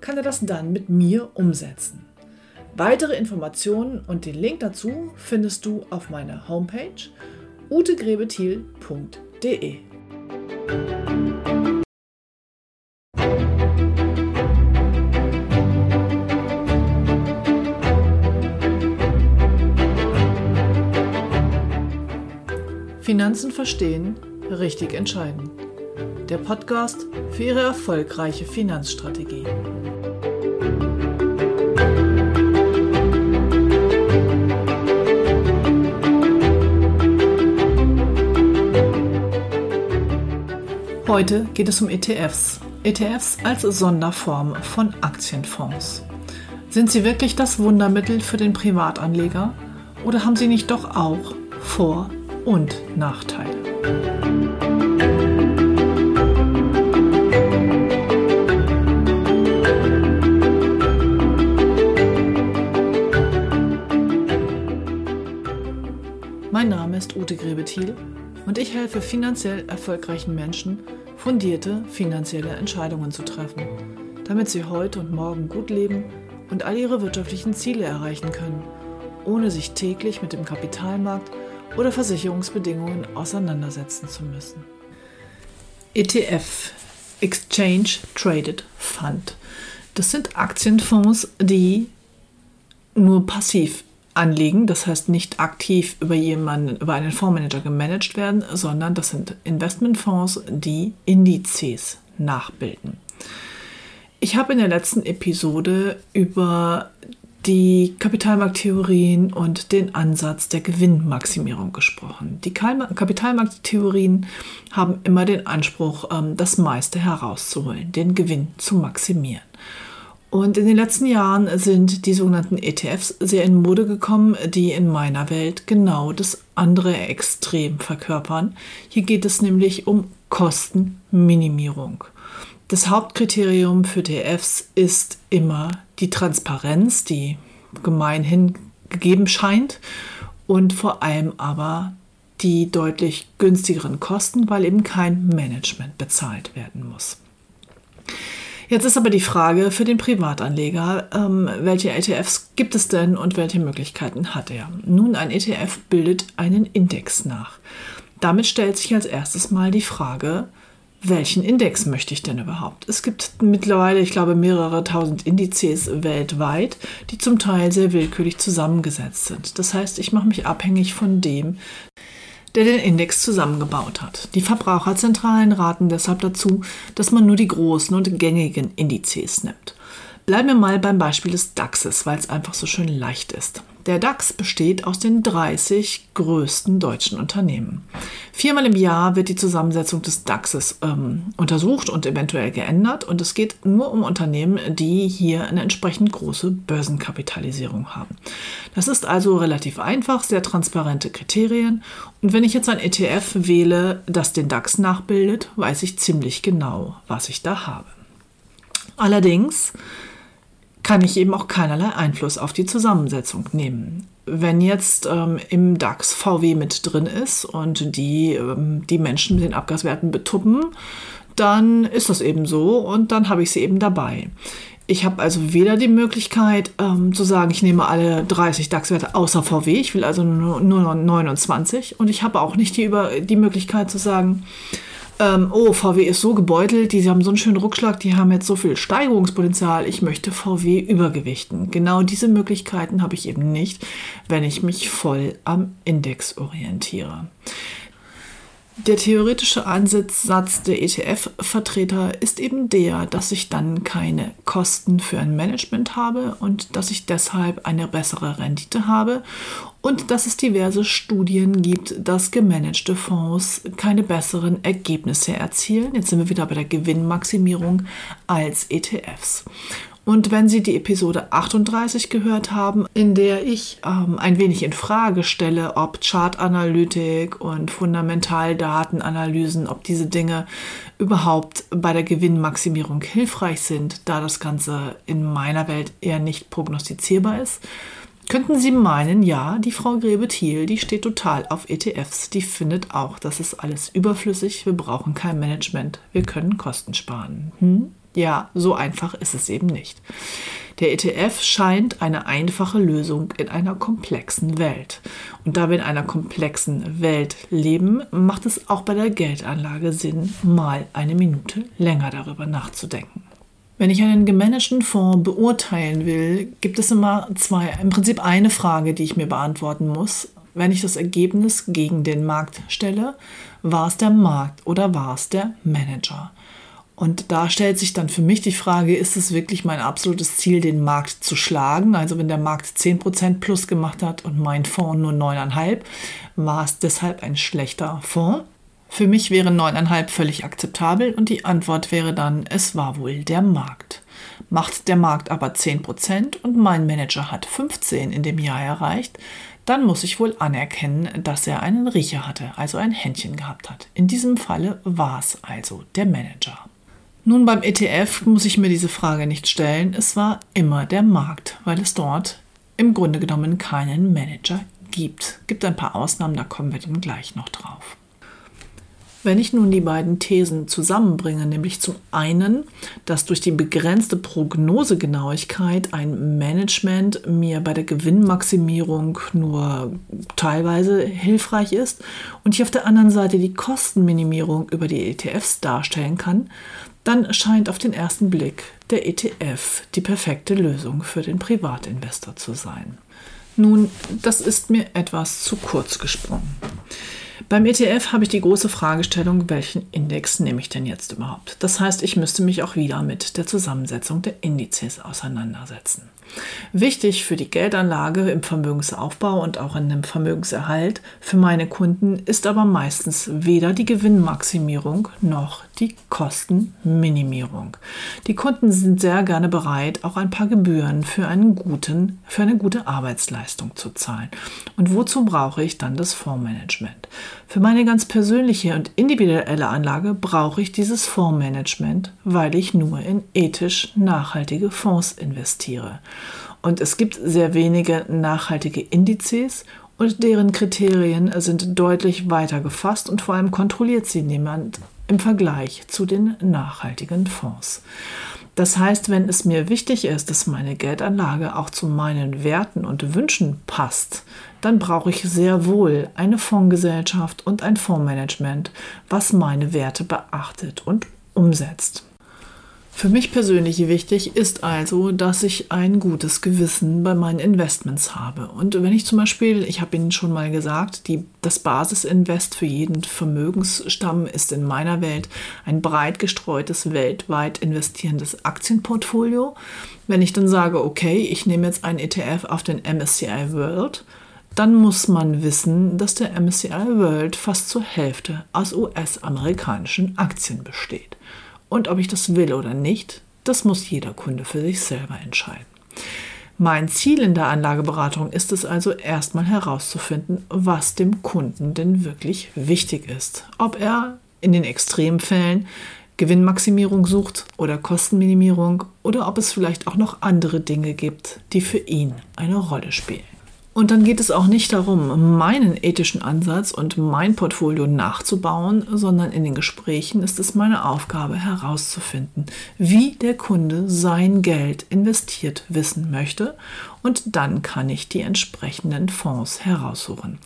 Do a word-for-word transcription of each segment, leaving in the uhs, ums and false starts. kann er das dann mit mir umsetzen. Weitere Informationen und den Link dazu findest du auf meiner Homepage ute-grebe-thiel.de. Finanzen verstehen, richtig entscheiden. Der Podcast für Ihre erfolgreiche Finanzstrategie. Heute geht es um E T Fs. E T Fs als Sonderform von Aktienfonds. Sind sie wirklich das Wundermittel für den Privatanleger oder haben sie nicht doch auch Vor- und Nachteile? Mein Name ist Ute Grebe-Thiel und ich helfe finanziell erfolgreichen Menschen, fundierte finanzielle Entscheidungen zu treffen, damit sie heute und morgen gut leben und all ihre wirtschaftlichen Ziele erreichen können, ohne sich täglich mit dem Kapitalmarkt oder Versicherungsbedingungen auseinandersetzen zu müssen. E T F, Exchange Traded Fund. Das sind Aktienfonds, die nur passiv anlegen, das heißt nicht aktiv über jemanden, über einen Fondsmanager gemanagt werden, sondern das sind Investmentfonds, die Indizes nachbilden. Ich habe in der letzten Episode über die Kapitalmarkttheorien und den Ansatz der Gewinnmaximierung gesprochen. Die Kapitalmarkttheorien haben immer den Anspruch, das meiste herauszuholen, den Gewinn zu maximieren. Und in den letzten Jahren sind die sogenannten E T Fs sehr in Mode gekommen, die in meiner Welt genau das andere Extrem verkörpern. Hier geht es nämlich um Kostenminimierung. Das Hauptkriterium für E T Fs ist immer die Transparenz, die gemeinhin gegeben scheint, und vor allem aber die deutlich günstigeren Kosten, weil eben kein Management bezahlt werden muss. Jetzt ist aber die Frage für den Privatanleger, ähm, welche E T Fs gibt es denn und welche Möglichkeiten hat er? Nun, ein E T F bildet einen Index nach. Damit stellt sich als erstes mal die Frage, welchen Index möchte ich denn überhaupt? Es gibt mittlerweile, ich glaube, mehrere tausend Indizes weltweit, die zum Teil sehr willkürlich zusammengesetzt sind. Das heißt, ich mache mich abhängig von dem, der den Index zusammengebaut hat. Die Verbraucherzentralen raten deshalb dazu, dass man nur die großen und gängigen Indizes nimmt. Bleiben wir mal beim Beispiel des DAXes, weil es einfach so schön leicht ist. Der DAX besteht aus den dreißig größten deutschen Unternehmen. Viermal im Jahr wird die Zusammensetzung des DAXes ähm, untersucht und eventuell geändert. Und es geht nur um Unternehmen, die hier eine entsprechend große Börsenkapitalisierung haben. Das ist also relativ einfach, sehr transparente Kriterien. Und wenn ich jetzt ein E T F wähle, das den DAX nachbildet, weiß ich ziemlich genau, was ich da habe. Allerdings kann ich eben auch keinerlei Einfluss auf die Zusammensetzung nehmen. Wenn jetzt ähm, im DAX V W mit drin ist und die, ähm, die Menschen mit den Abgaswerten betuppen, dann ist das eben so und dann habe ich sie eben dabei. Ich habe also weder die Möglichkeit ähm, zu sagen, ich nehme alle dreißig DAX-Werte außer V W, ich will also nur, nur neunundzwanzig, und ich habe auch nicht die, über, die Möglichkeit zu sagen, Ähm, oh, V W ist so gebeutelt, die haben so einen schönen Rückschlag, die haben jetzt so viel Steigerungspotenzial, ich möchte V W übergewichten. Genau diese Möglichkeiten habe ich eben nicht, wenn ich mich voll am Index orientiere. Der theoretische Ansatz der E T F-Vertreter ist eben der, dass ich dann keine Kosten für ein Management habe und dass ich deshalb eine bessere Rendite habe und dass es diverse Studien gibt, dass gemanagte Fonds keine besseren Ergebnisse erzielen. Jetzt sind wir wieder bei der Gewinnmaximierung als E T Fs. Und wenn Sie die Episode achtunddreißig gehört haben, in der ich ähm, ein wenig in Frage stelle, ob Chartanalytik und Fundamentaldatenanalysen, ob diese Dinge überhaupt bei der Gewinnmaximierung hilfreich sind, da das Ganze in meiner Welt eher nicht prognostizierbar ist, könnten Sie meinen, ja, die Frau Grebe-Thiel, die steht total auf E T Fs, die findet auch, das ist alles überflüssig, wir brauchen kein Management, wir können Kosten sparen. Hm? Ja, so einfach ist es eben nicht. Der E T F scheint eine einfache Lösung in einer komplexen Welt. Und da wir in einer komplexen Welt leben, macht es auch bei der Geldanlage Sinn, mal eine Minute länger darüber nachzudenken. Wenn ich einen gemanagten Fonds beurteilen will, gibt es immer zwei, im Prinzip eine Frage, die ich mir beantworten muss. Wenn ich das Ergebnis gegen den Markt stelle, war es der Markt oder war es der Manager? Und da stellt sich dann für mich die Frage, ist es wirklich mein absolutes Ziel, den Markt zu schlagen? Also wenn der Markt zehn Prozent plus gemacht hat und mein Fonds nur neun Komma fünf, war es deshalb ein schlechter Fonds? Für mich wäre neun Komma fünf völlig akzeptabel und die Antwort wäre dann, es war wohl der Markt. Macht der Markt aber zehn Prozent und mein Manager hat fünfzehn in dem Jahr erreicht, dann muss ich wohl anerkennen, dass er einen Riecher hatte, also ein Händchen gehabt hat. In diesem Falle war es also der Manager. Nun, beim E T F muss ich mir diese Frage nicht stellen. Es war immer der Markt, weil es dort im Grunde genommen keinen Manager gibt. Es gibt ein paar Ausnahmen, da kommen wir dann gleich noch drauf. Wenn ich nun die beiden Thesen zusammenbringe, nämlich zum einen, dass durch die begrenzte Prognosegenauigkeit ein Management mir bei der Gewinnmaximierung nur teilweise hilfreich ist und ich auf der anderen Seite die Kostenminimierung über die E T Fs darstellen kann, dann scheint auf den ersten Blick der E T F die perfekte Lösung für den Privatinvestor zu sein. Nun, das ist mir etwas zu kurz gesprungen. Beim E T F habe ich die große Fragestellung, welchen Index nehme ich denn jetzt überhaupt? Das heißt, ich müsste mich auch wieder mit der Zusammensetzung der Indizes auseinandersetzen. Wichtig für die Geldanlage im Vermögensaufbau und auch in dem Vermögenserhalt für meine Kunden ist aber meistens weder die Gewinnmaximierung noch die Kostenminimierung. Die Kunden sind sehr gerne bereit, auch ein paar Gebühren für einen guten, für eine gute Arbeitsleistung zu zahlen. Und wozu brauche ich dann das Fondsmanagement? Für meine ganz persönliche und individuelle Anlage brauche ich dieses Fondsmanagement, weil ich nur in ethisch nachhaltige Fonds investiere. Und es gibt sehr wenige nachhaltige Indizes und deren Kriterien sind deutlich weiter gefasst und vor allem kontrolliert sie niemand im Vergleich zu den nachhaltigen Fonds. Das heißt, wenn es mir wichtig ist, dass meine Geldanlage auch zu meinen Werten und Wünschen passt, dann brauche ich sehr wohl eine Fondsgesellschaft und ein Fondsmanagement, was meine Werte beachtet und umsetzt. Für mich persönlich wichtig ist also, dass ich ein gutes Gewissen bei meinen Investments habe. Und wenn ich zum Beispiel, ich habe Ihnen schon mal gesagt, die, das Basisinvest für jeden Vermögensstamm ist in meiner Welt ein breit gestreutes, weltweit investierendes Aktienportfolio. Wenn ich dann sage, okay, ich nehme jetzt einen E T F auf den M S C I World, dann muss man wissen, dass der M S C I World fast zur Hälfte aus U S-amerikanischen Aktien besteht. Und ob ich das will oder nicht, das muss jeder Kunde für sich selber entscheiden. Mein Ziel in der Anlageberatung ist es also erstmal herauszufinden, was dem Kunden denn wirklich wichtig ist. Ob er in den Extremfällen Gewinnmaximierung sucht oder Kostenminimierung oder ob es vielleicht auch noch andere Dinge gibt, die für ihn eine Rolle spielen. Und dann geht es auch nicht darum, meinen ethischen Ansatz und mein Portfolio nachzubauen, sondern in den Gesprächen ist es meine Aufgabe herauszufinden, wie der Kunde sein Geld investiert wissen möchte. Und dann kann ich die entsprechenden Fonds heraussuchen.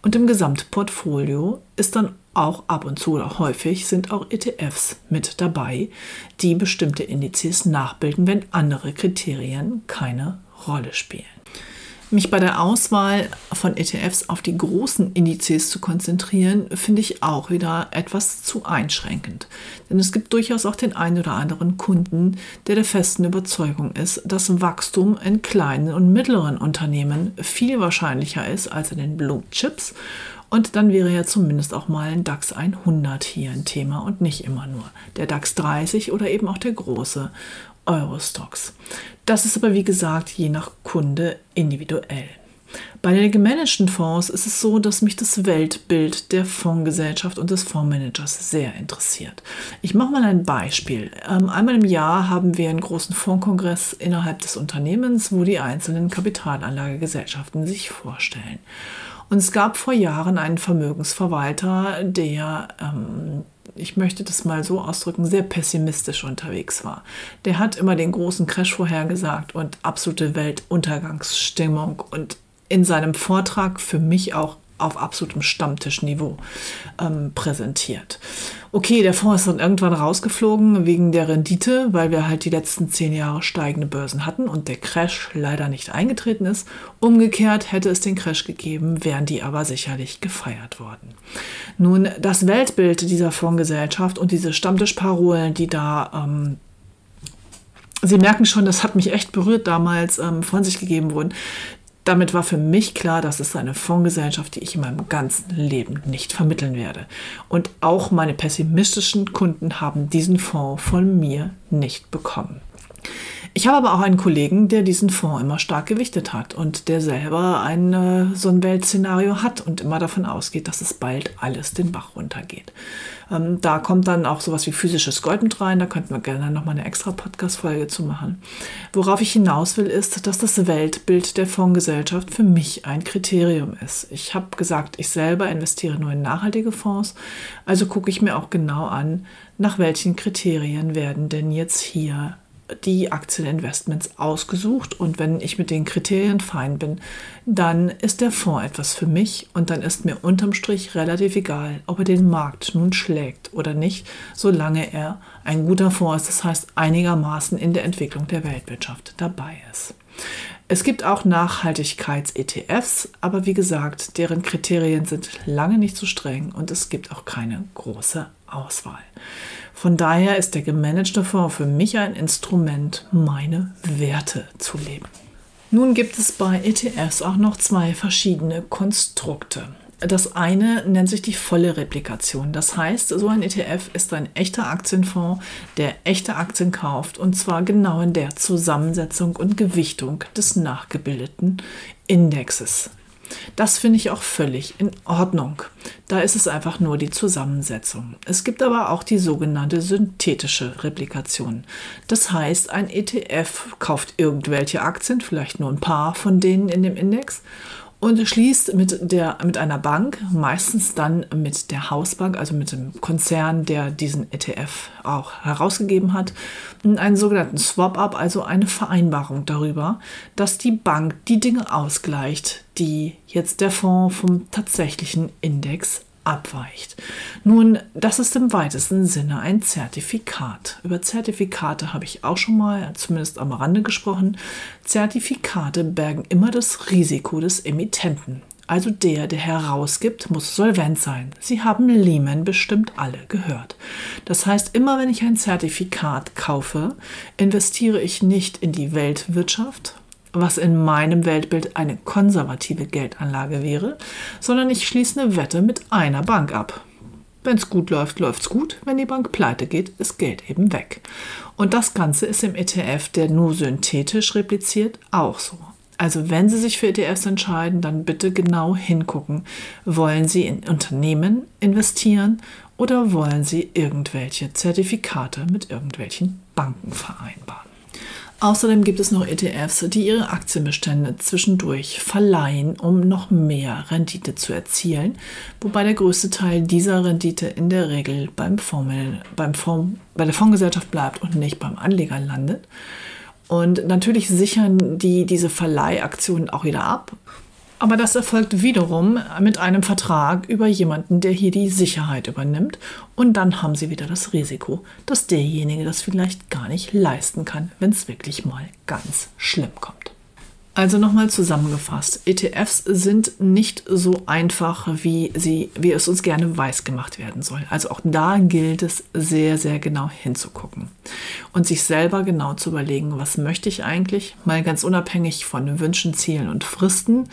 Und im Gesamtportfolio ist dann auch ab und zu oder häufig sind auch E T Fs mit dabei, die bestimmte Indizes nachbilden, wenn andere Kriterien keine Rolle spielen. Mich bei der Auswahl von E T Fs auf die großen Indizes zu konzentrieren, finde ich auch wieder etwas zu einschränkend. Denn es gibt durchaus auch den einen oder anderen Kunden, der der festen Überzeugung ist, dass Wachstum in kleinen und mittleren Unternehmen viel wahrscheinlicher ist als in den Blue Chips. Und dann wäre ja zumindest auch mal ein DAX hundert hier ein Thema und nicht immer nur der DAX dreißig oder eben auch der große Euro-Stocks. Das ist aber wie gesagt je nach Kunde individuell. Bei den gemanagten Fonds ist es so, dass mich das Weltbild der Fondsgesellschaft und des Fondsmanagers sehr interessiert. Ich mache mal ein Beispiel. Einmal im Jahr haben wir einen großen Fondskongress innerhalb des Unternehmens, wo die einzelnen Kapitalanlagegesellschaften sich vorstellen. Und es gab vor Jahren einen Vermögensverwalter, der, ähm, ich möchte das mal so ausdrücken, sehr pessimistisch unterwegs war. Der hat immer den großen Crash vorhergesagt und absolute Weltuntergangsstimmung und in seinem Vortrag für mich auch auf absolutem Stammtischniveau ähm, präsentiert. Okay, der Fonds ist dann irgendwann rausgeflogen wegen der Rendite, weil wir halt die letzten zehn Jahre steigende Börsen hatten und der Crash leider nicht eingetreten ist. Umgekehrt hätte es den Crash gegeben, wären die aber sicherlich gefeiert worden. Nun, das Weltbild dieser Fondsgesellschaft und diese Stammtischparolen, die da ähm, Sie merken schon, das hat mich echt berührt damals, ähm, von sich gegeben wurden. Damit war für mich klar, das ist eine Fondsgesellschaft, die ich in meinem ganzen Leben nicht vermitteln werde. Und auch meine pessimistischen Kunden haben diesen Fonds von mir nicht bekommen. Ich habe aber auch einen Kollegen, der diesen Fonds immer stark gewichtet hat und der selber ein, so ein Weltszenario hat und immer davon ausgeht, dass es bald alles den Bach runtergeht. Ähm, da kommt dann auch sowas wie physisches Gold mit rein, da könnten wir gerne nochmal eine extra Podcast-Folge zu machen. Worauf ich hinaus will, ist, dass das Weltbild der Fondsgesellschaft für mich ein Kriterium ist. Ich habe gesagt, ich selber investiere nur in nachhaltige Fonds, also gucke ich mir auch genau an, nach welchen Kriterien werden denn jetzt hier die Aktieninvestments ausgesucht, und wenn ich mit den Kriterien fein bin, dann ist der Fonds etwas für mich und dann ist mir unterm Strich relativ egal, ob er den Markt nun schlägt oder nicht, solange er ein guter Fonds ist, das heißt einigermaßen in der Entwicklung der Weltwirtschaft dabei ist. Es gibt auch Nachhaltigkeits-E T Fs, aber wie gesagt, deren Kriterien sind lange nicht so streng und es gibt auch keine große Auswahl. Von daher ist der gemanagte Fonds für mich ein Instrument, meine Werte zu leben. Nun gibt es bei E T Fs auch noch zwei verschiedene Konstrukte. Das eine nennt sich die volle Replikation. Das heißt, so ein E T F ist ein echter Aktienfonds, der echte Aktien kauft, und zwar genau in der Zusammensetzung und Gewichtung des nachgebildeten Indexes. Das finde ich auch völlig in Ordnung. Da ist es einfach nur die Zusammensetzung. Es gibt aber auch die sogenannte synthetische Replikation. Das heißt, ein E T F kauft irgendwelche Aktien, vielleicht nur ein paar von denen in dem Index, und schließt mit, der, mit einer Bank, meistens dann mit der Hausbank, also mit dem Konzern, der diesen E T F auch herausgegeben hat, einen sogenannten Swap-Up, also eine Vereinbarung darüber, dass die Bank die Dinge ausgleicht, die jetzt der Fonds vom tatsächlichen Index abweicht. Nun, das ist im weitesten Sinne ein Zertifikat. Über Zertifikate habe ich auch schon mal, zumindest am Rande, gesprochen. Zertifikate bergen immer das Risiko des Emittenten. Also der, der herausgibt, muss solvent sein. Sie haben Lehman bestimmt alle gehört. Das heißt, immer wenn ich ein Zertifikat kaufe, investiere ich nicht in die Weltwirtschaft, was in meinem Weltbild eine konservative Geldanlage wäre, sondern ich schließe eine Wette mit einer Bank ab. Wenn es gut läuft, läuft es gut. Wenn die Bank pleite geht, ist Geld eben weg. Und das Ganze ist im E T F, der nur synthetisch repliziert, auch so. Also wenn Sie sich für E T Fs entscheiden, dann bitte genau hingucken. Wollen Sie in Unternehmen investieren oder wollen Sie irgendwelche Zertifikate mit irgendwelchen Banken vereinbaren? Außerdem gibt es noch E T Fs, die ihre Aktienbestände zwischendurch verleihen, um noch mehr Rendite zu erzielen, wobei der größte Teil dieser Rendite in der Regel beim Fonds, beim Fonds, bei der Fondsgesellschaft bleibt und nicht beim Anleger landet. Und natürlich sichern die diese Verleihaktionen auch wieder ab. Aber das erfolgt wiederum mit einem Vertrag über jemanden, der hier die Sicherheit übernimmt. Und dann haben Sie wieder das Risiko, dass derjenige das vielleicht gar nicht leisten kann, wenn es wirklich mal ganz schlimm kommt. Also nochmal zusammengefasst, E T Fs sind nicht so einfach, wie, sie, wie es uns gerne weiß gemacht werden soll. Also auch da gilt es, sehr, sehr genau hinzugucken und sich selber genau zu überlegen, was möchte ich eigentlich, mal ganz unabhängig von Wünschen, Zielen und Fristen,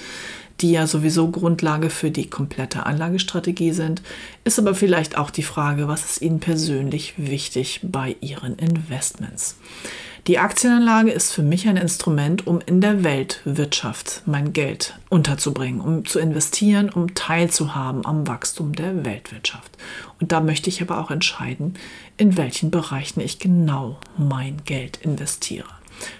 die ja sowieso Grundlage für die komplette Anlagestrategie sind, ist aber vielleicht auch die Frage, was ist Ihnen persönlich wichtig bei Ihren Investments. Die Aktienanlage ist für mich ein Instrument, um in der Weltwirtschaft mein Geld unterzubringen, um zu investieren, um teilzuhaben am Wachstum der Weltwirtschaft. Und da möchte ich aber auch entscheiden, in welchen Bereichen ich genau mein Geld investiere.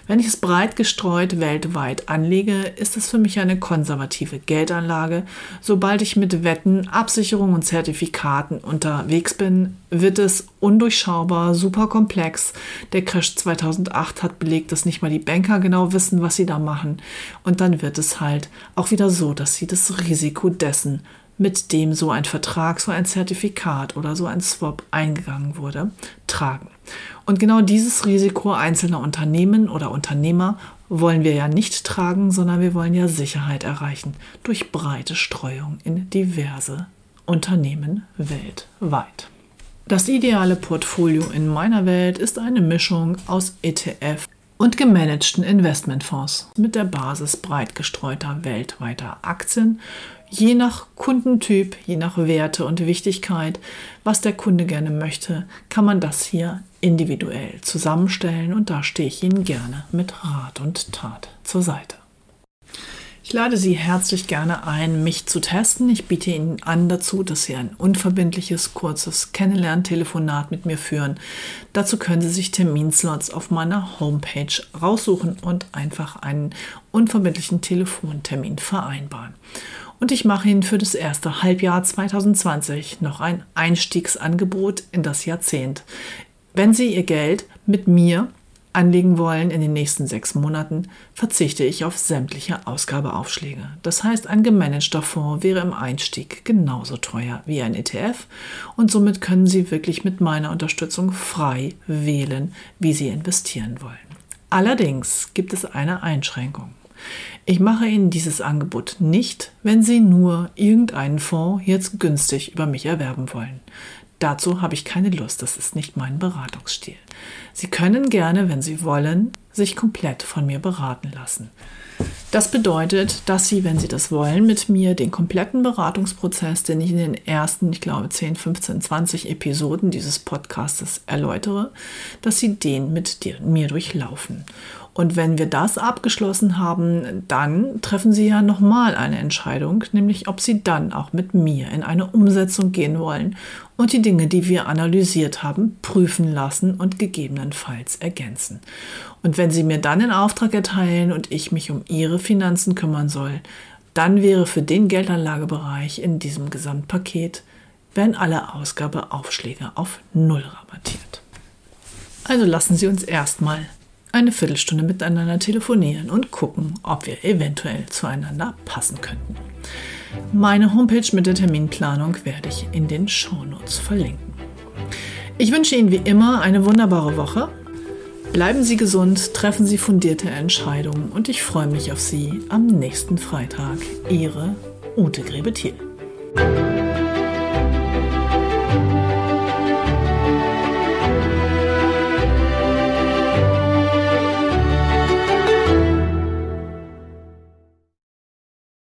Wenn ich es breit gestreut weltweit anlege, ist es für mich eine konservative Geldanlage. Sobald ich mit Wetten, Absicherungen und Zertifikaten unterwegs bin, wird es undurchschaubar, super komplex. Der Crash zweitausendacht hat belegt, dass nicht mal die Banker genau wissen, was sie da machen. Und dann wird es halt auch wieder so, dass sie das Risiko dessen, mit dem so ein Vertrag, so ein Zertifikat oder so ein Swap eingegangen wurde, tragen. Und genau dieses Risiko einzelner Unternehmen oder Unternehmer wollen wir ja nicht tragen, sondern wir wollen ja Sicherheit erreichen durch breite Streuung in diverse Unternehmen weltweit. Das ideale Portfolio in meiner Welt ist eine Mischung aus E T F und gemanagten Investmentfonds mit der Basis breit gestreuter weltweiter Aktien, je nach Kundentyp, je nach Werte und Wichtigkeit, was der Kunde gerne möchte, kann man das hier individuell zusammenstellen und da stehe ich Ihnen gerne mit Rat und Tat zur Seite. Ich lade Sie herzlich gerne ein, mich zu testen. Ich biete Ihnen an dazu, dass Sie ein unverbindliches, kurzes Kennenlerntelefonat mit mir führen. Dazu können Sie sich Terminslots auf meiner Homepage raussuchen und einfach einen unverbindlichen Telefontermin vereinbaren. Und ich mache Ihnen für das erste Halbjahr zwanzig zwanzig noch ein Einstiegsangebot in das Jahrzehnt. Wenn Sie Ihr Geld mit mir anlegen wollen in den nächsten sechs Monaten, verzichte ich auf sämtliche Ausgabeaufschläge. Das heißt, ein gemanagter Fonds wäre im Einstieg genauso teuer wie ein E T F und somit können Sie wirklich mit meiner Unterstützung frei wählen, wie Sie investieren wollen. Allerdings gibt es eine Einschränkung. Ich mache Ihnen dieses Angebot nicht, wenn Sie nur irgendeinen Fonds jetzt günstig über mich erwerben wollen. Dazu habe ich keine Lust, das ist nicht mein Beratungsstil. Sie können gerne, wenn Sie wollen, sich komplett von mir beraten lassen. Das bedeutet, dass Sie, wenn Sie das wollen, mit mir den kompletten Beratungsprozess, den ich in den ersten, ich glaube, zehn, fünfzehn, zwanzig Episoden dieses Podcasts erläutere, dass Sie den mit dir, mir durchlaufen. Und wenn wir das abgeschlossen haben, dann treffen Sie ja nochmal eine Entscheidung, nämlich ob Sie dann auch mit mir in eine Umsetzung gehen wollen und die Dinge, die wir analysiert haben, prüfen lassen und gegebenenfalls ergänzen. Und wenn Sie mir dann den Auftrag erteilen und ich mich um Ihre Finanzen kümmern soll, dann wäre für den Geldanlagebereich in diesem Gesamtpaket, werden alle Ausgabeaufschläge auf Null rabattiert. Also lassen Sie uns erstmal eine Viertelstunde miteinander telefonieren und gucken, ob wir eventuell zueinander passen könnten. Meine Homepage mit der Terminplanung werde ich in den Shownotes verlinken. Ich wünsche Ihnen wie immer eine wunderbare Woche. Bleiben Sie gesund, treffen Sie fundierte Entscheidungen und ich freue mich auf Sie am nächsten Freitag. Ihre Ute Grebe-Thiel.